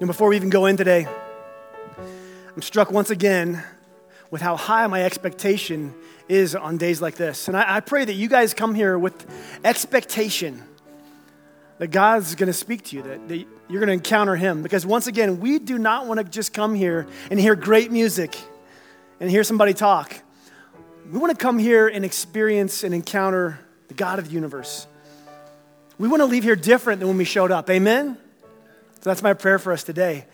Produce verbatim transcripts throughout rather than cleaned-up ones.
know, before we even go in today, I'm struck once again with how high my expectation is on days like this. And I, I pray that you guys come here with expectation that God's going to speak to you, that, that you're going to encounter him. Because once again, we do not want to just come here and hear great music and hear somebody talk. We want to come here and experience and encounter the God of the universe. We want to leave here different than when we showed up. Amen? So that's my prayer for us today,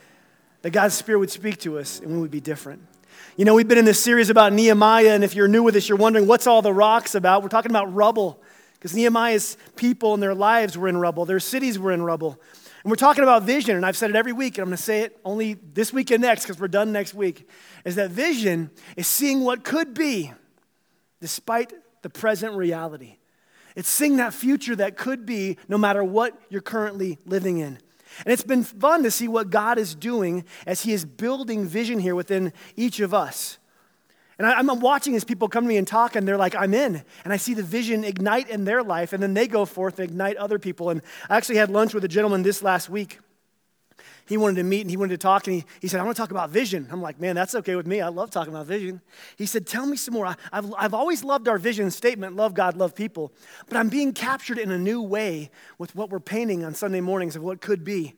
that God's Spirit would speak to us and we would be different. You know, we've been in this series about Nehemiah, and if you're new with this, you're wondering, what's all the rocks about? We're talking about rubble, because Nehemiah's people and their lives were in rubble. Their cities were in rubble. And we're talking about vision, and I've said it every week, and I'm going to say it only this week and next, because we're done next week, is that vision is seeing what could be despite the present reality. It's seeing that future that could be no matter what you're currently living in. And it's been fun to see what God is doing as he is building vision here within each of us. And I'm watching as people come to me and talk, and they're like, I'm in. And I see the vision ignite in their life, and then they go forth and ignite other people. And I actually had lunch with a gentleman this last week. He wanted to meet, and he wanted to talk, and he, he said, I want to talk about vision. I'm like, man, that's okay with me. I love talking about vision. He said, tell me some more. I, I've, I've always loved our vision statement, love God, love people, but I'm being captured in a new way with what we're painting on Sunday mornings of what could be.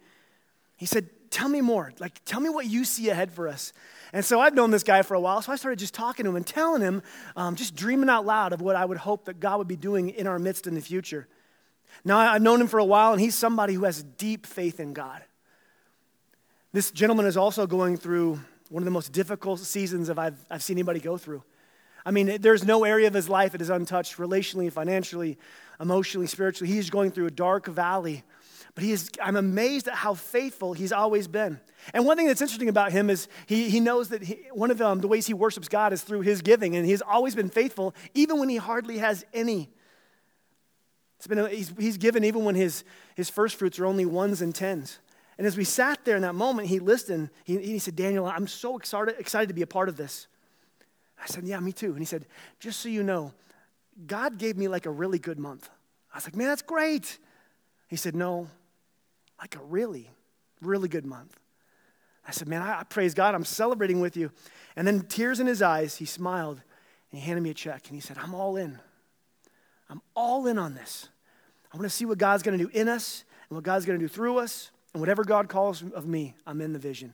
He said, tell me more. Like, tell me what you see ahead for us. And so I've known this guy for a while, so I started just talking to him and telling him, um, just dreaming out loud of what I would hope that God would be doing in our midst in the future. Now, I've known him for a while, and he's somebody who has deep faith in God. This gentleman is also going through one of the most difficult seasons of I've, I've seen anybody go through. I mean, there's no area of his life that is untouched relationally, financially, emotionally, spiritually. He's going through a dark valley, but he is, I'm amazed at how faithful he's always been. And one thing that's interesting about him is he, he knows that he, one of um, the ways he worships God is through his giving, and he's always been faithful, even when he hardly has any. It's been a, he's, he's given even when his, his first fruits are only ones and tens. And as we sat there in that moment, he listened. He, he said, Daniel, I'm so excited, excited to be a part of this. I said, yeah, me too. And he said, just so you know, God gave me like a really good month. I was like, man, that's great. He said, no, like a really, really good month. I said, man, I, I praise God. I'm celebrating with you. And then tears in his eyes, he smiled, and he handed me a check. And he said, I'm all in. I'm all in on this. I want to see what God's going to do in us and what God's going to do through us. And whatever God calls of me, I'm in the vision.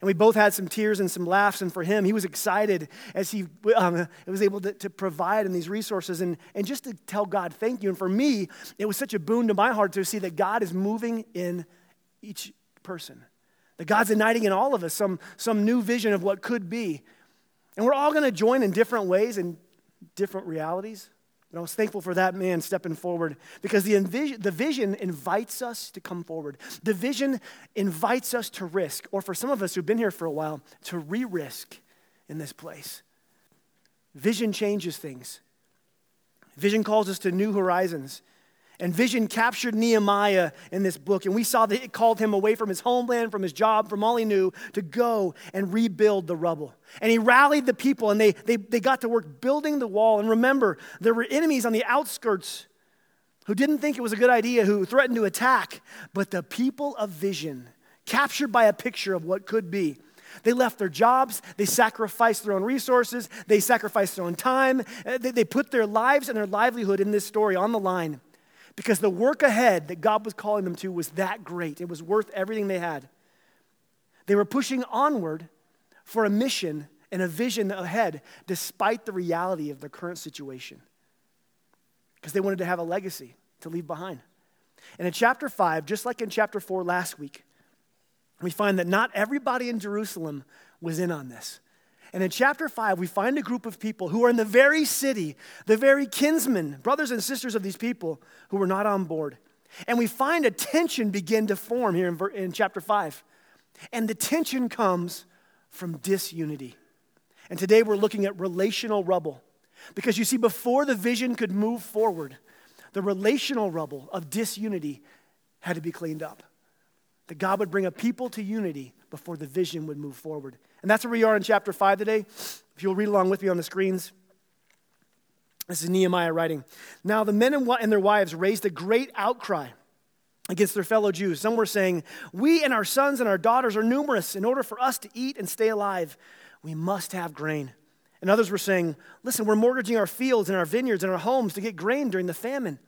And we both had some tears and some laughs. And for him, he was excited as he um, was able to, to provide in these resources and, and just to tell God thank you. And for me, it was such a boon to my heart to see that God is moving in each person, that God's igniting in all of us some, some new vision of what could be. And we're all going to join in different ways and different realities. And I was thankful for that man stepping forward, because the envision, the vision invites us to come forward. The vision invites us to risk, or for some of us who've been here for a while, to re-risk in this place. Vision changes things. Vision calls us to new horizons. And vision captured Nehemiah in this book. And we saw that it called him away from his homeland, from his job, from all he knew, to go and rebuild the rubble. And he rallied the people, and they, they, they got to work building the wall. And remember, there were enemies on the outskirts who didn't think it was a good idea, who threatened to attack. But the people of vision, captured by a picture of what could be, they left their jobs, they sacrificed their own resources, they sacrificed their own time, they, they put their lives and their livelihood in this story on the line. Because the work ahead that God was calling them to was that great. It was worth everything they had. They were pushing onward for a mission and a vision ahead, despite the reality of their current situation. Because they wanted to have a legacy to leave behind. And in chapter five, just like in chapter four last week, we find that not everybody in Jerusalem was in on this. And in chapter five, we find a group of people who are in the very city, the very kinsmen, brothers and sisters of these people who were not on board. And we find a tension begin to form here in, in chapter five. And the tension comes from disunity. And today we're looking at relational rubble. Because you see, before the vision could move forward, the relational rubble of disunity had to be cleaned up. That God would bring a people to unity before the vision would move forward. And that's where we are in chapter five today. If you'll read along with me on the screens. This is Nehemiah writing. Now the men and their wives raised a great outcry against their fellow Jews. Some were saying, we and our sons and our daughters are numerous. In order for us to eat and stay alive, we must have grain. And others were saying, listen, we're mortgaging our fields and our vineyards and our homes to get grain during the famine.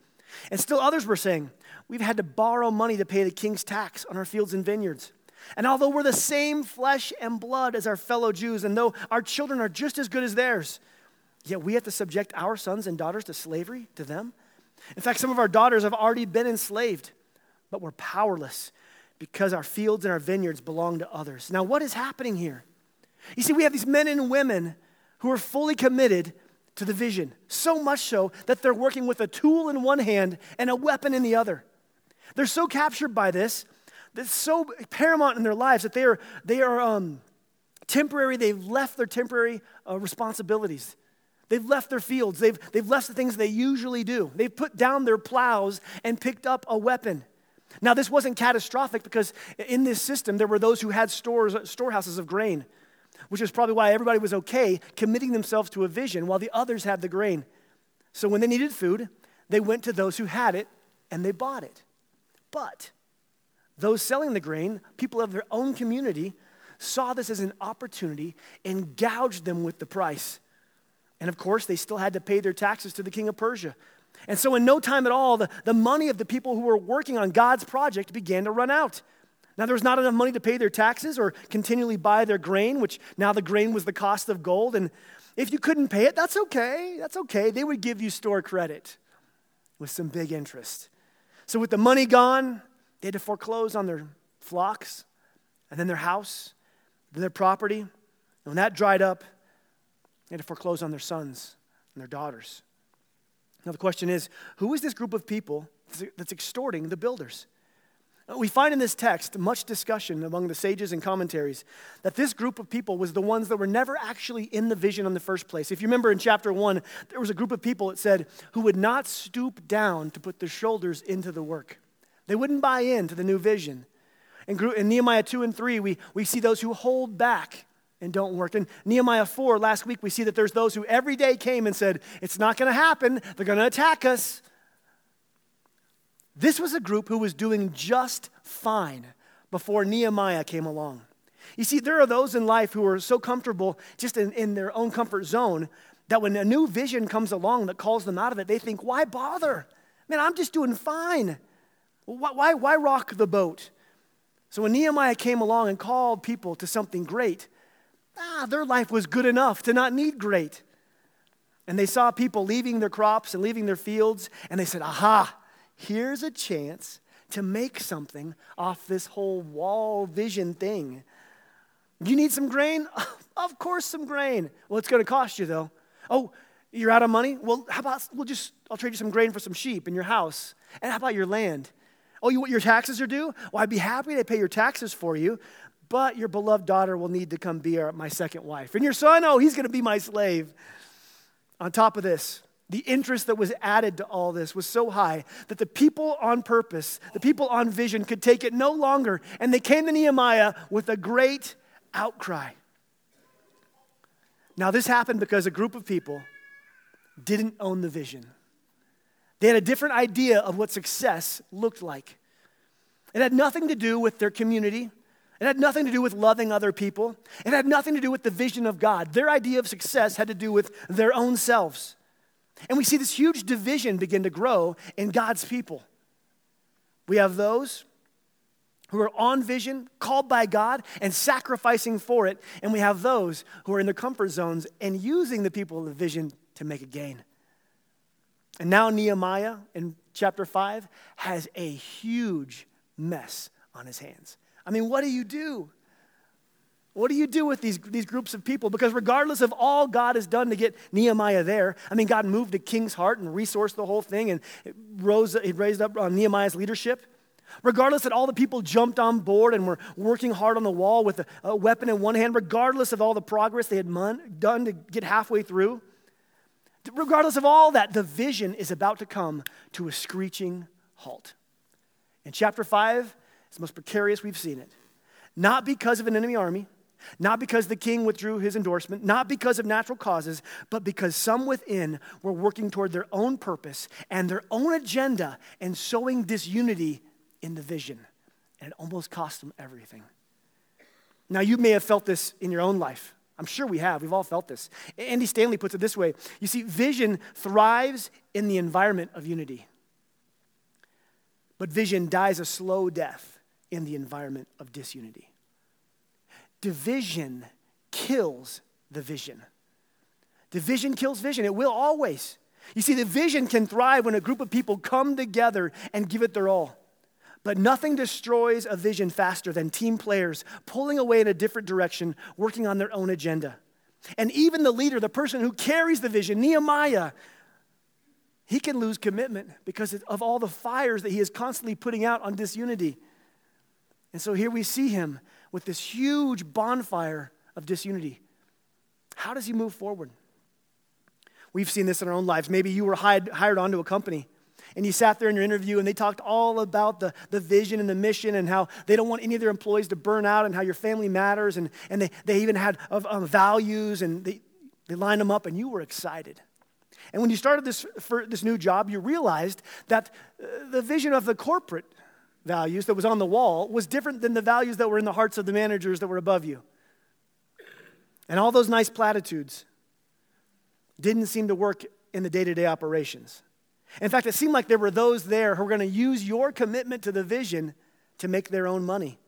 And still others were saying, we've had to borrow money to pay the king's tax on our fields and vineyards. And although we're the same flesh and blood as our fellow Jews, and though our children are just as good as theirs, yet we have to subject our sons and daughters to slavery, to them. In fact, some of our daughters have already been enslaved, but we're powerless because our fields and our vineyards belong to others. Now, what is happening here? You see, we have these men and women who are fully committed to the vision, so much so that they're working with a tool in one hand and a weapon in the other. They're so captured by this, that's so paramount in their lives that they are they are um, temporary. They've left their temporary uh, responsibilities. They've left their fields. They've they've left the things they usually do. They've put down their plows and picked up a weapon. Now, this wasn't catastrophic because in this system there were those who had stores storehouses of grain, which is probably why everybody was okay committing themselves to a vision while the others had the grain. So when they needed food, they went to those who had it and they bought it. But those selling the grain, people of their own community, saw this as an opportunity and gouged them with the price. And of course, they still had to pay their taxes to the king of Persia. And so in no time at all, the, the money of the people who were working on God's project began to run out. Now, there was not enough money to pay their taxes or continually buy their grain, which now the grain was the cost of gold. And if you couldn't pay it, that's okay. That's okay. They would give you store credit with some big interest. So with the money gone, they had to foreclose on their flocks and then their house, then their property. And when that dried up, they had to foreclose on their sons and their daughters. Now, the question is, who is this group of people that's extorting the builders? We find in this text much discussion among the sages and commentaries that this group of people was the ones that were never actually in the vision in the first place. If you remember in chapter one, there was a group of people, it said, who would not stoop down to put their shoulders into the work. They wouldn't buy into the new vision. In, in Nehemiah two and three, we, we see those who hold back and don't work. In Nehemiah four, last week, we see that there's those who every day came and said, it's not going to happen, they're going to attack us. This was a group who was doing just fine before Nehemiah came along. You see, there are those in life who are so comfortable just in, in their own comfort zone that when a new vision comes along that calls them out of it, they think, why bother? Man, I'm just doing fine. Why, why, why rock the boat? So when Nehemiah came along and called people to something great, ah, their life was good enough to not need great. And they saw people leaving their crops and leaving their fields, and they said, aha, here's a chance to make something off this whole wall vision thing. You need some grain? Of course some grain. Well, it's going to cost you, though. Oh, you're out of money? Well, how about, we'll just, I'll trade you some grain for some sheep in your house. And how about your land? Oh, you want your taxes are due? Well, I'd be happy to pay your taxes for you, but your beloved daughter will need to come be our, my second wife. And your son, oh, he's going to be my slave. On top of this, the interest that was added to all this was so high that the people on purpose, the people on vision could take it no longer. And they came to Nehemiah with a great outcry. Now, this happened because a group of people didn't own the vision. They had a different idea of what success looked like. It had nothing to do with their community. It had nothing to do with loving other people. It had nothing to do with the vision of God. Their idea of success had to do with their own selves. And we see this huge division begin to grow in God's people. We have those who are on vision, called by God, and sacrificing for it. And we have those who are in their comfort zones and using the people of the vision to make a gain. And now Nehemiah, in chapter five, has a huge mess on his hands. I mean, what do you do? What do you do with these, these groups of people? Because regardless of all God has done to get Nehemiah there, I mean, God moved the king's heart and resourced the whole thing and rose, he raised up Nehemiah's leadership. Regardless that all the people jumped on board and were working hard on the wall with a, a weapon in one hand, regardless of all the progress they had mon- done to get halfway through, regardless of all that, the vision is about to come to a screeching halt. In chapter five, it's the most precarious we've seen it. Not because of an enemy army, not because the king withdrew his endorsement, not because of natural causes, but because some within were working toward their own purpose and their own agenda and sowing disunity in the vision, and it almost cost them everything. Now, you may have felt this in your own life. I'm sure we have. We've all felt this. Andy Stanley puts it this way. You see, vision thrives in the environment of unity. But vision dies a slow death in the environment of disunity. Division kills the vision. Division kills vision. It will always. You see, the vision can thrive when a group of people come together and give it their all. But nothing destroys a vision faster than team players pulling away in a different direction, working on their own agenda. And even the leader, the person who carries the vision, Nehemiah, he can lose commitment because of all the fires that he is constantly putting out on disunity. And so here we see him with this huge bonfire of disunity. How does he move forward? We've seen this in our own lives. Maybe you were hired, hired onto a company, and you sat there in your interview, and they talked all about the, the vision and the mission and how they don't want any of their employees to burn out and how your family matters, and, and they, they even had um, values, and they, they lined them up, and you were excited. And when you started this, for this new job, you realized that the vision of the corporate values that was on the wall was different than the values that were in the hearts of the managers that were above you. And all those nice platitudes didn't seem to work in the day-to-day operations. In fact, it seemed like there were those there who were going to use your commitment to the vision to make their own money.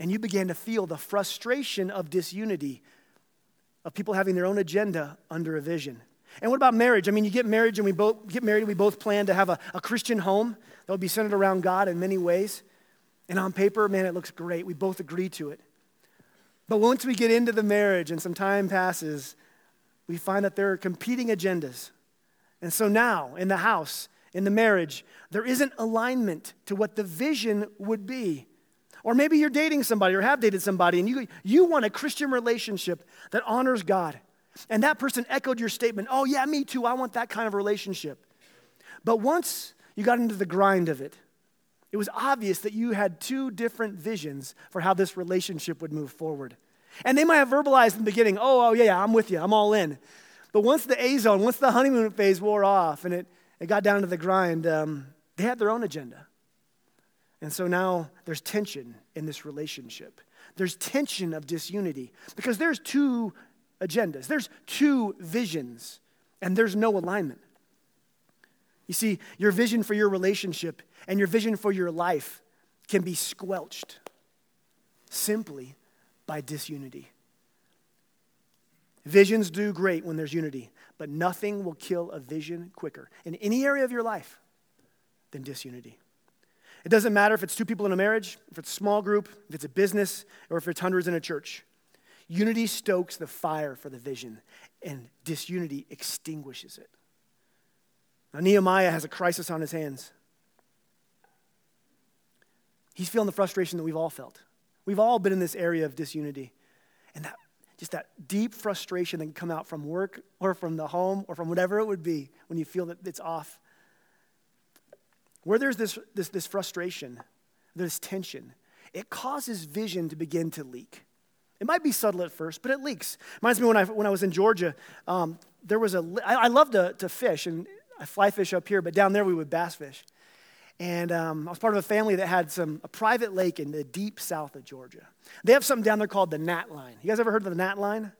And you began to feel the frustration of disunity, of people having their own agenda under a vision. And what about marriage? I mean, you get married, and we both get married, and we both plan to have a, a Christian home that will be centered around God in many ways. And on paper, man, it looks great. We both agree to it. But once we get into the marriage and some time passes, we find that there are competing agendas. And so now, in the house, in the marriage, there isn't alignment to what the vision would be. Or maybe you're dating somebody or have dated somebody, and you you want a Christian relationship that honors God. And that person echoed your statement, oh yeah, me too, I want that kind of relationship. But once you got into the grind of it, it was obvious that you had two different visions for how this relationship would move forward. And they might have verbalized in the beginning, oh, oh yeah, yeah, I'm with you, I'm all in. But once the A zone, once the honeymoon phase wore off and it, it got down to the grind, um, they had their own agenda. And so now there's tension in this relationship. There's tension of disunity because there's two agendas. There's two visions, and there's no alignment. You see, your vision for your relationship and your vision for your life can be squelched simply by disunity. Visions do great when there's unity, but nothing will kill a vision quicker in any area of your life than disunity. It doesn't matter if it's two people in a marriage, if it's a small group, if it's a business, or if it's hundreds in a church. Unity stokes the fire for the vision, and disunity extinguishes it. Now, Nehemiah has a crisis on his hands. He's feeling the frustration that we've all felt. We've all been in this area of disunity, and that, just that deep frustration that can come out from work or from the home or from whatever it would be when you feel that it's off. Where there's this, this, this frustration, this tension, it causes vision to begin to leak. It might be subtle at first, but it leaks. Reminds me when I when I was in Georgia, um, there was a I, I love to to fish, and I fly fish up here, but down there we would bass fish. And um, I was part of a family that had some a private lake in the deep south of Georgia. They have something down there called the gnat line. You guys ever heard of the gnat line?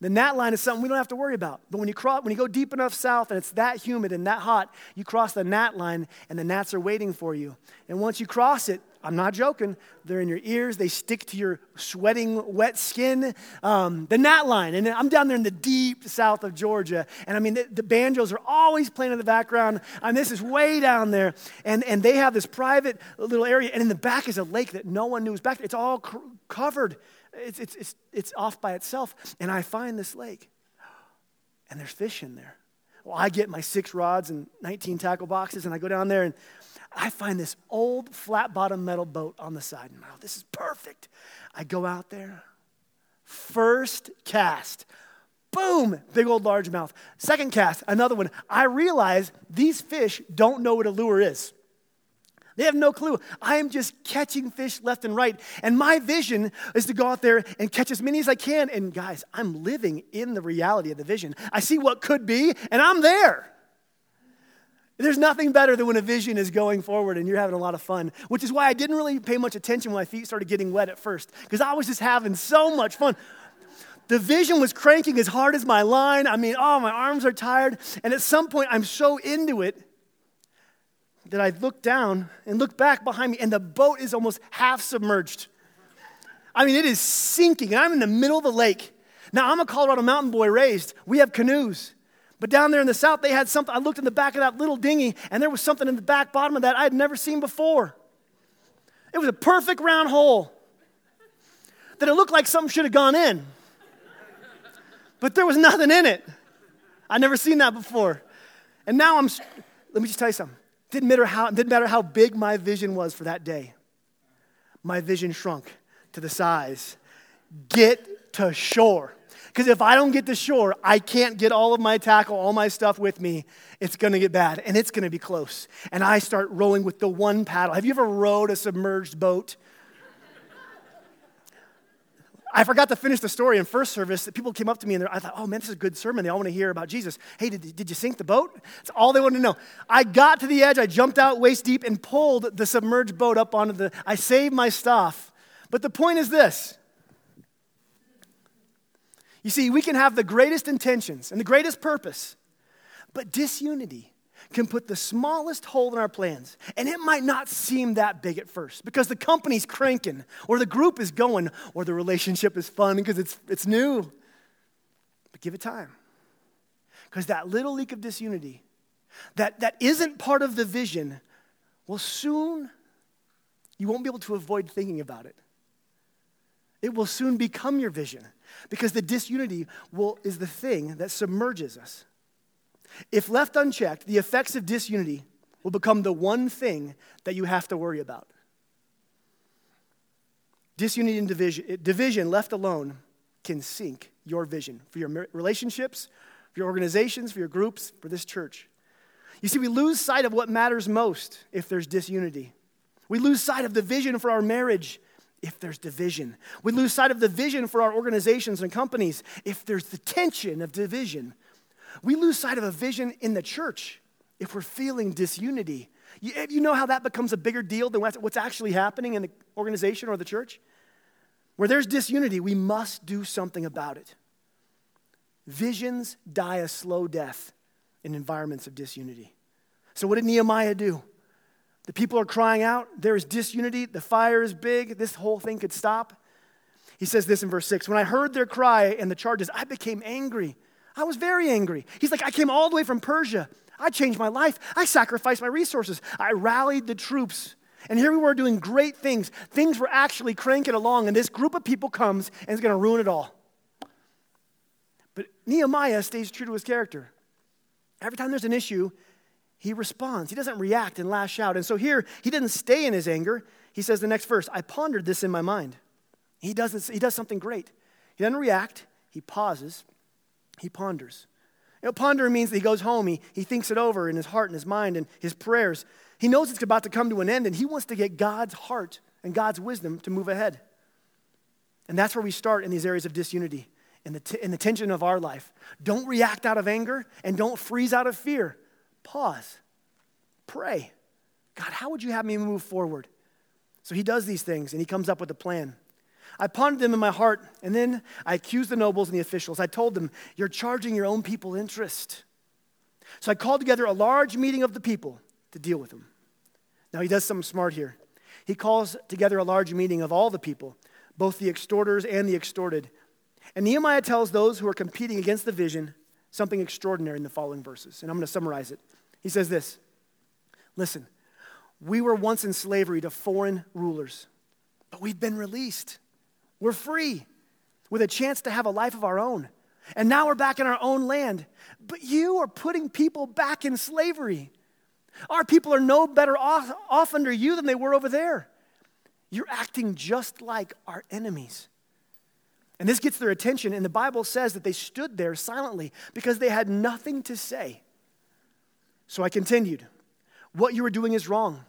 The gnat line is something we don't have to worry about. But when you cross, when you go deep enough south and it's that humid and that hot, you cross the gnat line and the gnats are waiting for you. And once you cross it, I'm not joking, they're in your ears, they stick to your sweating, wet skin. Um, the gnat line, and I'm down there in the deep south of Georgia, and I mean, the, the banjos are always playing in the background, and this is way down there, and, and they have this private little area, and in the back is a lake that no one knew was back there. It's all c- covered. It's, it's, it's, it's off by itself, and I find this lake, and there's fish in there. Well, I get my six rods and nineteen tackle boxes, and I go down there, and I find this old flat-bottom metal boat on the side. And, oh, this is perfect. I go out there. First cast. Boom! Big old largemouth. Second cast, another one. I realize these fish don't know what a lure is. They have no clue. I am just catching fish left and right. And my vision is to go out there and catch as many as I can. And guys, I'm living in the reality of the vision. I see what could be, and I'm there. There's nothing better than when a vision is going forward and you're having a lot of fun, which is why I didn't really pay much attention when my feet started getting wet at first, because I was just having so much fun. The vision was cranking as hard as my line. I mean, oh, my arms are tired. And at some point, I'm so into it that I look down and look back behind me, and the boat is almost half submerged. I mean, it is sinking. I'm in the middle of the lake. Now, I'm a Colorado mountain boy raised. We have canoes. But down there in the south, they had something. I looked in the back of that little dinghy, and there was something in the back bottom of that I had never seen before. It was a perfect round hole that it looked like something should have gone in. But there was nothing in it. I'd never seen that before. And now I'm, let me just tell you something. It didn't matter how, didn't matter how big my vision was for that day. My vision shrunk to the size. Get to shore. Because if I don't get to shore, I can't get all of my tackle, all my stuff with me. It's going to get bad, and it's going to be close. And I start rowing with the one paddle. Have you ever rowed a submerged boat? I forgot to finish the story in first service. That people came up to me, and I thought, oh, man, this is a good sermon. They all want to hear about Jesus. Hey, did, did you sink the boat? That's all they wanted to know. I got to the edge. I jumped out waist deep and pulled the submerged boat up onto the, I saved my stuff. But the point is this. You see, we can have the greatest intentions and the greatest purpose, but disunity can put the smallest hole in our plans. And it might not seem that big at first because the company's cranking or the group is going or the relationship is fun because it's it's new. But give it time. Because that little leak of disunity that, that isn't part of the vision, well, soon you won't be able to avoid thinking about it. It will soon become your vision because the disunity will is the thing that submerges us. If left unchecked, the effects of disunity will become the one thing that you have to worry about. Disunity and division, division left alone can sink your vision for your relationships, for your organizations, for your groups, for this church. You see, we lose sight of what matters most if there's disunity. We lose sight of the vision for our marriage if there's division. We lose sight of the vision for our organizations and companies if there's the tension of division. We lose sight of a vision in the church if we're feeling disunity. You, you know how that becomes a bigger deal than what's actually happening in the organization or the church? Where there's disunity, we must do something about it. Visions die a slow death in environments of disunity. So what did Nehemiah do? The people are crying out, there is disunity, the fire is big, this whole thing could stop. He says this in verse six, when I heard their cry and the charges, I became angry. I was very angry. He's like, I came all the way from Persia. I changed my life. I sacrificed my resources. I rallied the troops. And here we were doing great things. Things were actually cranking along, and this group of people comes and is going to ruin it all. But Nehemiah stays true to his character. Every time there's an issue, he responds. He doesn't react and lash out. And so here, he didn't stay in his anger. He says the next verse, I pondered this in my mind. He doesn't. He does something great. He doesn't react. He pauses. He ponders. You know, pondering means that he goes home, he, he thinks it over in his heart and his mind and his prayers. He knows it's about to come to an end, and he wants to get God's heart and God's wisdom to move ahead. And that's where we start in these areas of disunity, in the, t- in the tension of our life. Don't react out of anger, and don't freeze out of fear. Pause. Pray. God, how would you have me move forward? So he does these things, and he comes up with a plan. I pondered them in my heart, and then I accused the nobles and the officials. I told them, you're charging your own people interest. So I called together a large meeting of the people to deal with them. Now he does something smart here. He calls together a large meeting of all the people, both the extorters and the extorted. And Nehemiah tells those who are competing against the vision something extraordinary in the following verses, and I'm going to summarize it. He says this, listen, we were once in slavery to foreign rulers, but we've been released. We're free with a chance to have a life of our own. And now we're back in our own land. But you are putting people back in slavery. Our people are no better off, off under you than they were over there. You're acting just like our enemies. And this gets their attention. And the Bible says that they stood there silently because they had nothing to say. So I continued. What you are doing is wrong.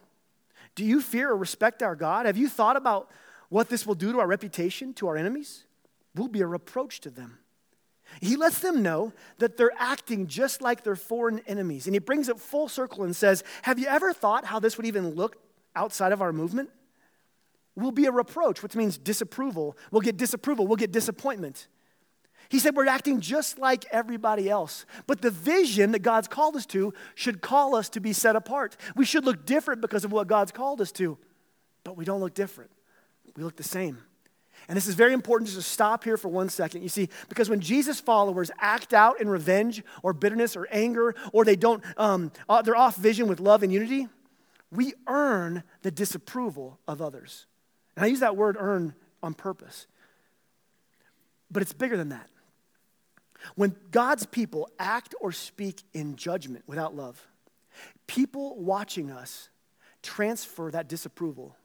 Do you fear or respect our God? Have you thought about what this will do to our reputation, to our enemies? We'll be a reproach to them. He lets them know that they're acting just like their foreign enemies. And he brings it full circle and says, have you ever thought how this would even look outside of our movement? We'll be a reproach, which means disapproval. We'll get disapproval. We'll get disappointment. He said we're acting just like everybody else. But the vision that God's called us to should call us to be set apart. We should look different because of what God's called us to. But we don't look different. We look the same. And this is very important just to stop here for one second. You see, because when Jesus' followers act out in revenge or bitterness or anger, or they don't, um, they're off vision with love and unity, we earn the disapproval of others. And I use that word earn on purpose. But it's bigger than that. When God's people act or speak in judgment without love, people watching us transfer that disapproval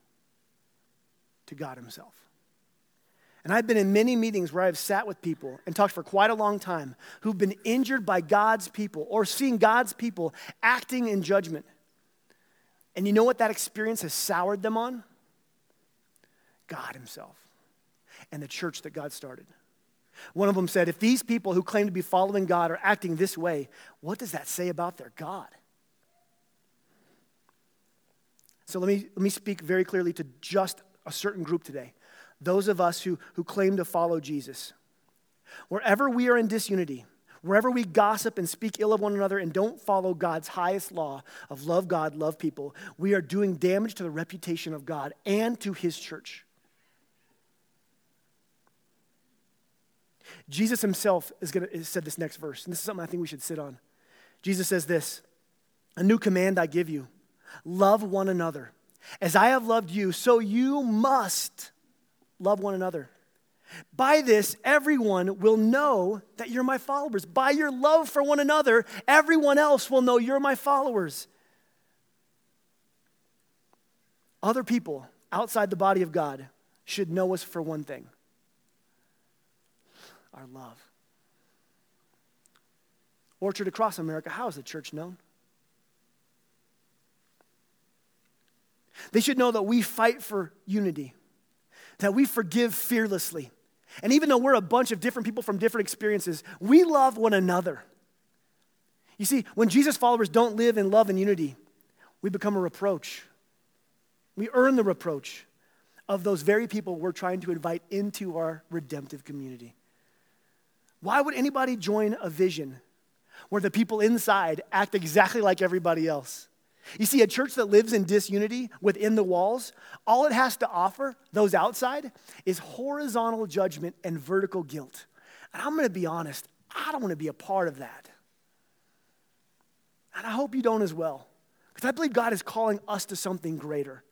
to God himself. And I've been in many meetings where I've sat with people and talked for quite a long time who've been injured by God's people or seeing God's people acting in judgment. And you know what that experience has soured them on? God himself and the church that God started. One of them said, if these people who claim to be following God are acting this way, what does that say about their God? So let me let me speak very clearly to just a certain group today. Those of us who, who claim to follow Jesus. Wherever we are in disunity, wherever we gossip and speak ill of one another and don't follow God's highest law of love God, love people, we are doing damage to the reputation of God and to his church. Jesus himself is going to said this next verse, and this is something I think we should sit on. Jesus says this, a new command I give you, love one another. As I have loved you, so you must love one another. By this, everyone will know that you're my followers. By your love for one another, everyone else will know you're my followers. Other people outside the body of God should know us for one thing, our love. Orchard across America, how is the church known? They should know that we fight for unity, that we forgive fearlessly. And even though we're a bunch of different people from different experiences, we love one another. You see, when Jesus' followers don't live in love and unity, we become a reproach. We earn the reproach of those very people we're trying to invite into our redemptive community. Why would anybody join a vision where the people inside act exactly like everybody else? You see, a church that lives in disunity within the walls, all it has to offer those outside is horizontal judgment and vertical guilt. And I'm going to be honest, I don't want to be a part of that. And I hope you don't as well, because I believe God is calling us to something greater.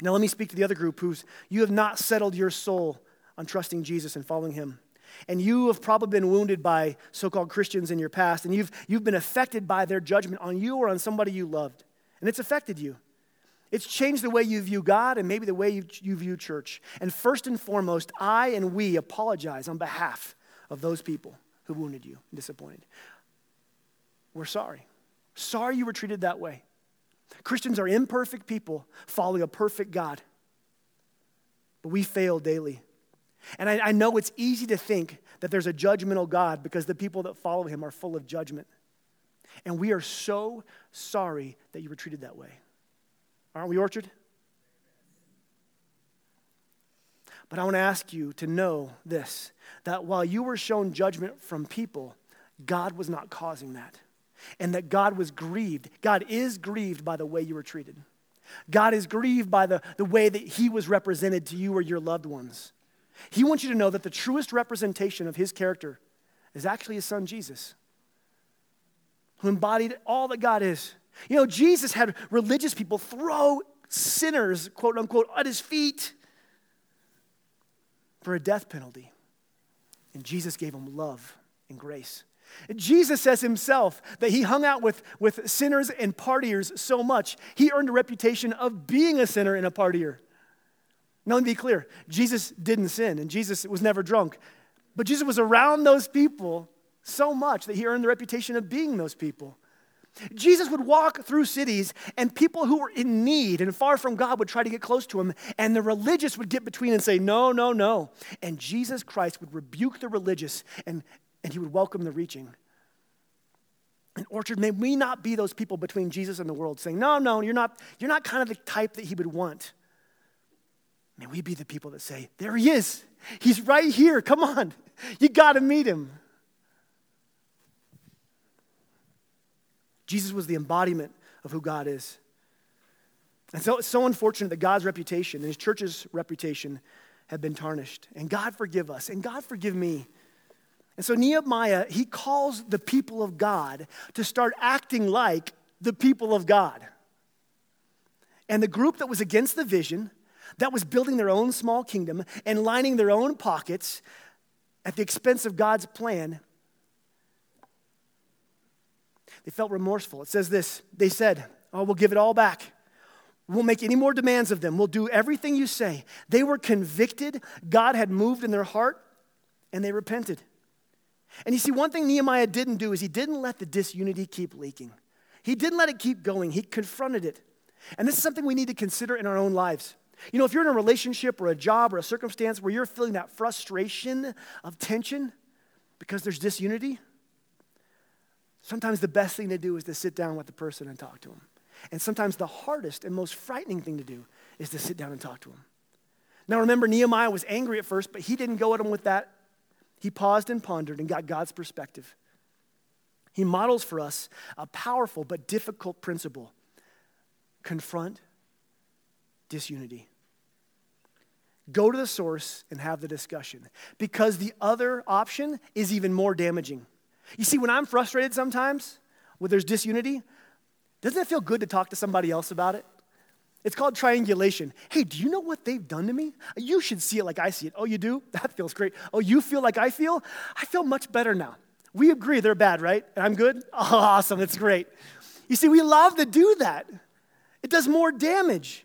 Now let me speak to the other group who's, you have not settled your soul on trusting Jesus and following him. And you have probably been wounded by so-called Christians in your past, and you've you've been affected by their judgment on you or on somebody you loved, and it's affected you. It's changed the way you view God and maybe the way you, you view church. And first and foremost, I and we apologize on behalf of those people who wounded you and disappointed. We're sorry. Sorry you were treated that way. Christians are imperfect people following a perfect God, but we fail daily. And I, I know it's easy to think that there's a judgmental God because the people that follow him are full of judgment. And we are so sorry that you were treated that way. Aren't we, Orchard? But I want to ask you to know this, that while you were shown judgment from people, God was not causing that. And that God was grieved. God is grieved by the way you were treated. God is grieved by the, the way that he was represented to you or your loved ones. He wants you to know that the truest representation of his character is actually his son, Jesus, who embodied all that God is. You know, Jesus had religious people throw sinners, quote unquote, at his feet for a death penalty. And Jesus gave them love and grace. Jesus says himself that he hung out with, with sinners and partiers so much, he earned a reputation of being a sinner and a partier. Now, let me be clear, Jesus didn't sin, and Jesus was never drunk. But Jesus was around those people so much that he earned the reputation of being those people. Jesus would walk through cities, and people who were in need and far from God would try to get close to him, and the religious would get between and say, no, no, no. And Jesus Christ would rebuke the religious, and, and he would welcome the reaching. And Orchard, may we not be those people between Jesus and the world saying, no, no, you're not, you're not kind of the type that he would want. May we be the people that say, there he is. He's right here. Come on. You got to meet him. Jesus was the embodiment of who God is. And so it's so unfortunate that God's reputation and his church's reputation have been tarnished. And God forgive us. And God forgive me. And so Nehemiah, he calls the people of God to start acting like the people of God. And the group that was against the vision, that was building their own small kingdom and lining their own pockets at the expense of God's plan, they felt remorseful. It says this, they said, oh, we'll give it all back. We won't make any more demands of them. We'll do everything you say. They were convicted. God had moved in their heart, and they repented. And you see, one thing Nehemiah didn't do is he didn't let the disunity keep leaking. He didn't let it keep going. He confronted it. And this is something we need to consider in our own lives. You know, if you're in a relationship or a job or a circumstance where you're feeling that frustration of tension because there's disunity, sometimes the best thing to do is to sit down with the person and talk to them. And sometimes the hardest and most frightening thing to do is to sit down and talk to them. Now remember, Nehemiah was angry at first, but he didn't go at him with that. He paused and pondered and got God's perspective. He models for us a powerful but difficult principle. Confront disunity. Go to the source and have the discussion, because the other option is even more damaging. You see, when I'm frustrated sometimes, when there's disunity, doesn't it feel good to talk to somebody else about it? It's called triangulation. Hey, do you know what they've done to me? You should see it like I see it. Oh, you do? That feels great. Oh, you feel like I feel? I feel much better now. We agree they're bad, right? And I'm good? Oh, awesome. It's great. You see, we love to do that. It does more damage.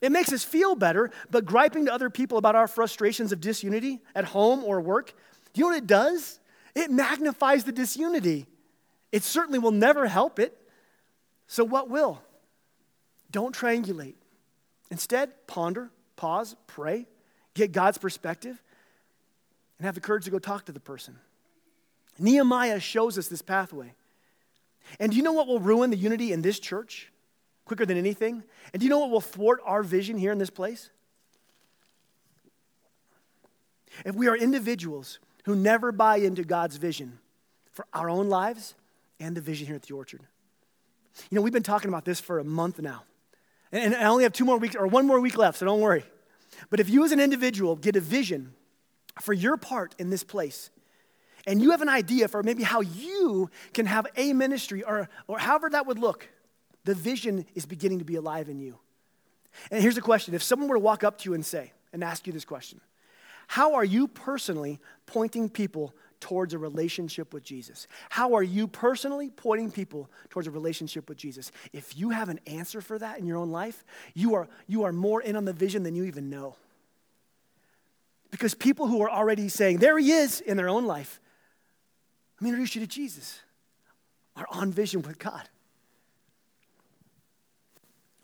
It makes us feel better, but griping to other people about our frustrations of disunity at home or work, you know what it does? It magnifies the disunity. It certainly will never help it. So what will? Don't triangulate. Instead, ponder, pause, pray, get God's perspective, and have the courage to go talk to the person. Nehemiah shows us this pathway. And do you know what will ruin the unity in this church quicker than anything? And do you know what will thwart our vision here in this place? If we are individuals who never buy into God's vision for our own lives and the vision here at the Orchard. You know, we've been talking about this for a month now. And I only have two more weeks or one more week left, so don't worry. But if you as an individual get a vision for your part in this place, and you have an idea for maybe how you can have a ministry or, or however that would look, the vision is beginning to be alive in you. And here's the question. If someone were to walk up to you and say, and ask you this question, how are you personally pointing people towards a relationship with Jesus? How are you personally pointing people towards a relationship with Jesus? If you have an answer for that in your own life, you are, you are more in on the vision than you even know. Because people who are already saying, there he is in their own life, let me introduce you to Jesus, are on vision with God.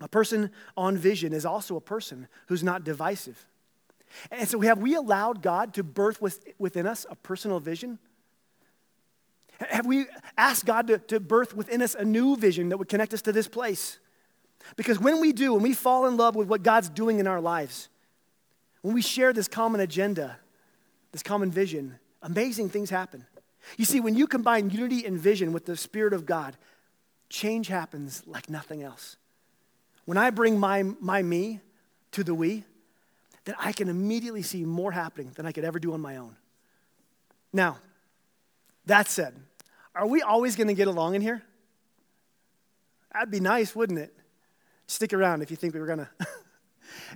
A person on vision is also a person who's not divisive. And so have we allowed God to birth within us a personal vision? Have we asked God to, to birth within us a new vision that would connect us to this place? Because when we do, when we fall in love with what God's doing in our lives, when we share this common agenda, this common vision, amazing things happen. You see, when you combine unity and vision with the Spirit of God, change happens like nothing else. When I bring my, my me to the we, then I can immediately see more happening than I could ever do on my own. Now, that said, are we always going to get along in here? That'd be nice, wouldn't it? Stick around if you think we were going to.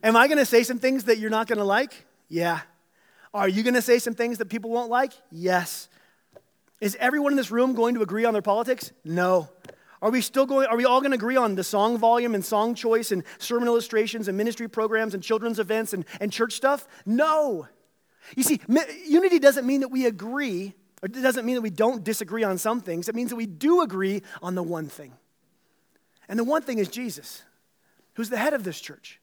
Am I going to say some things that you're not going to like? Yeah. Are you going to say some things that people won't like? Yes. Is everyone in this room going to agree on their politics? No. Are we still going, are we all going to agree on the song volume and song choice and sermon illustrations and ministry programs and children's events and, and church stuff? No. You see, unity doesn't mean that we agree, or it doesn't mean that we don't disagree on some things. It means that we do agree on the one thing. And the one thing is Jesus, who's the head of this church.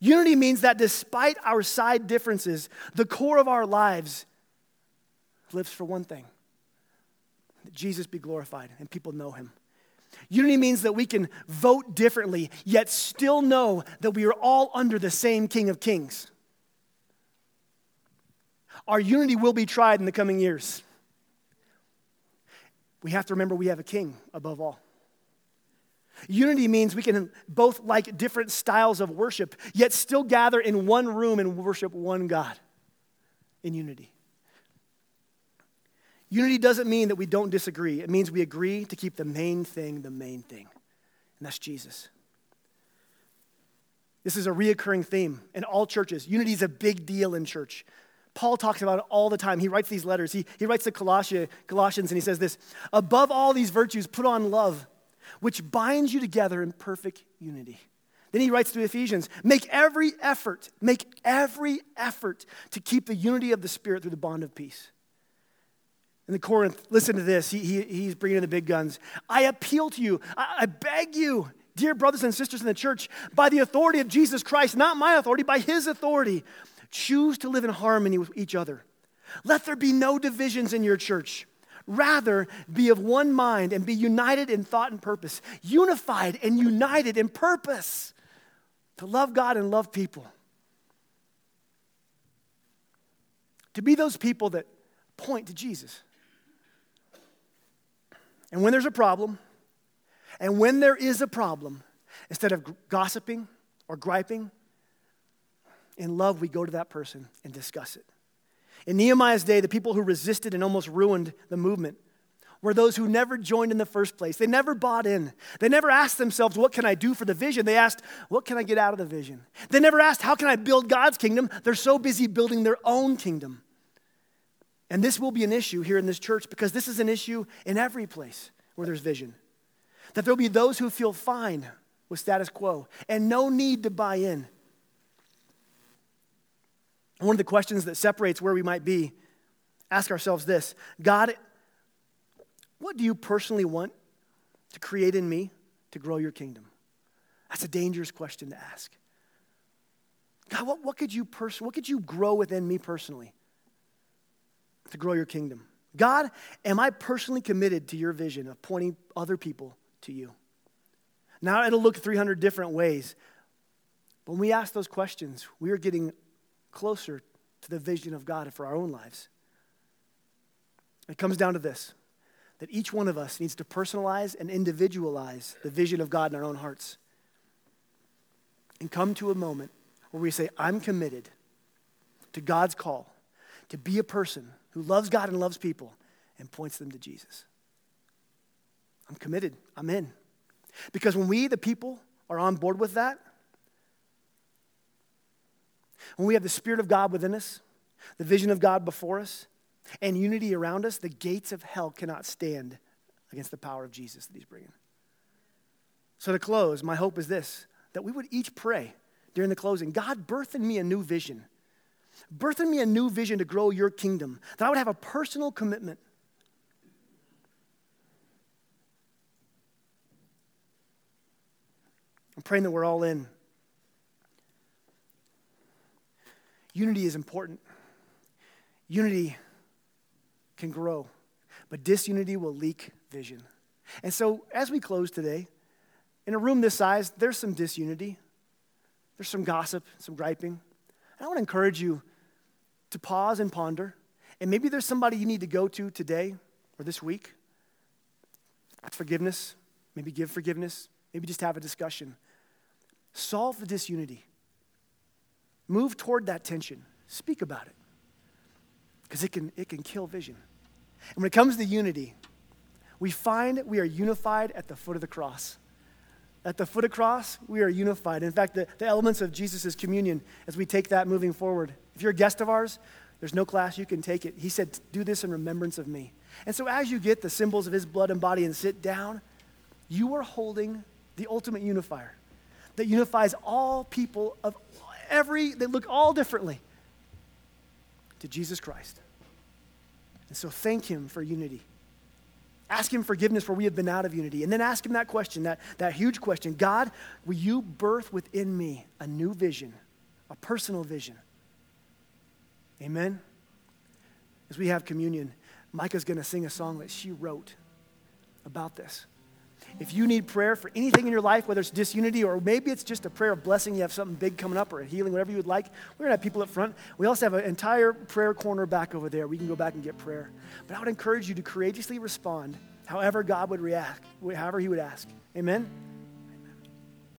Unity means that despite our side differences, the core of our lives lives for one thing: that Jesus be glorified and people know him. Unity means that we can vote differently, yet still know that we are all under the same King of Kings. Our unity will be tried in the coming years. We have to remember we have a king above all. Unity means we can both like different styles of worship, yet still gather in one room and worship one God in unity. Unity doesn't mean that we don't disagree. It means we agree to keep the main thing the main thing, and that's Jesus. This is a reoccurring theme in all churches. Unity is a big deal in church. Paul talks about it all the time. He writes these letters. He, he writes to Colossia, Colossians, and he says this: above all these virtues, put on love, which binds you together in perfect unity. Then he writes to Ephesians, make every effort, make every effort to keep the unity of the Spirit through the bond of peace. In the Corinth, listen to this. He, he, he's bringing in the big guns. I appeal to you. I, I beg you, dear brothers and sisters in the church, by the authority of Jesus Christ, not my authority, by his authority, choose to live in harmony with each other. Let there be no divisions in your church. Rather, be of one mind and be united in thought and purpose, unified and united in purpose to love God and love people. To be those people that point to Jesus. And when there's a problem, and when there is a problem, instead of gossiping or griping, in love we go to that person and discuss it. In Nehemiah's day, the people who resisted and almost ruined the movement were those who never joined in the first place. They never bought in. They never asked themselves, what can I do for the vision? They asked, what can I get out of the vision? They never asked, how can I build God's kingdom? They're so busy building their own kingdom. And this will be an issue here in this church, because this is an issue in every place where there's vision. That there'll be those who feel fine with status quo and no need to buy in. And one of the questions that separates where we might be, ask ourselves this: God, what do you personally want to create in me to grow your kingdom? That's a dangerous question to ask. God, what, what could you pers- what could you grow within me personally to grow your kingdom? God, am I personally committed to your vision of pointing other people to you? Now, it'll look three hundred different ways, but when we ask those questions, we are getting closer to the vision of God for our own lives. It comes down to this, that each one of us needs to personalize and individualize the vision of God in our own hearts and come to a moment where we say, I'm committed to God's call to be a person who loves God and loves people and points them to Jesus. I'm committed. I'm in. Because when we, the people, are on board with that, when we have the Spirit of God within us, the vision of God before us, and unity around us, the gates of hell cannot stand against the power of Jesus that he's bringing. So to close, my hope is this, that we would each pray during the closing, God, birth in me a new vision. Birth in me a new vision to grow your kingdom, that I would have a personal commitment. I'm praying that we're all in. Unity is important. Unity can grow, but disunity will leak vision. And so as we close today, in a room this size, there's some disunity. There's some gossip, some griping. And I want to encourage you to pause and ponder. And maybe there's somebody you need to go to today or this week. Ask forgiveness. Maybe give forgiveness. Maybe just have a discussion. Solve the disunity. Move toward that tension. Speak about it. Because it can, it can kill vision. And when it comes to unity, we find we are unified at the foot of the cross. At the foot of the cross, we are unified. In fact, the, the elements of Jesus' communion, as we take that moving forward, if you're a guest of ours, there's no class, you can take it. He said, do this in remembrance of me. And so as you get the symbols of his blood and body and sit down, you are holding the ultimate unifier that unifies all people of every, they look all differently, to Jesus Christ. And so thank him for unity. Ask him forgiveness for we have been out of unity. And then ask him that question, that, that huge question. God, will you birth within me a new vision, a personal vision? Amen? As we have communion, Micah's going to sing a song that she wrote about this. If you need prayer for anything in your life, whether it's disunity or maybe it's just a prayer of blessing, you have something big coming up or a healing, whatever you would like, we're going to have people up front. We also have an entire prayer corner back over there. We can go back and get prayer. But I would encourage you to courageously respond however God would react, however he would ask. Amen?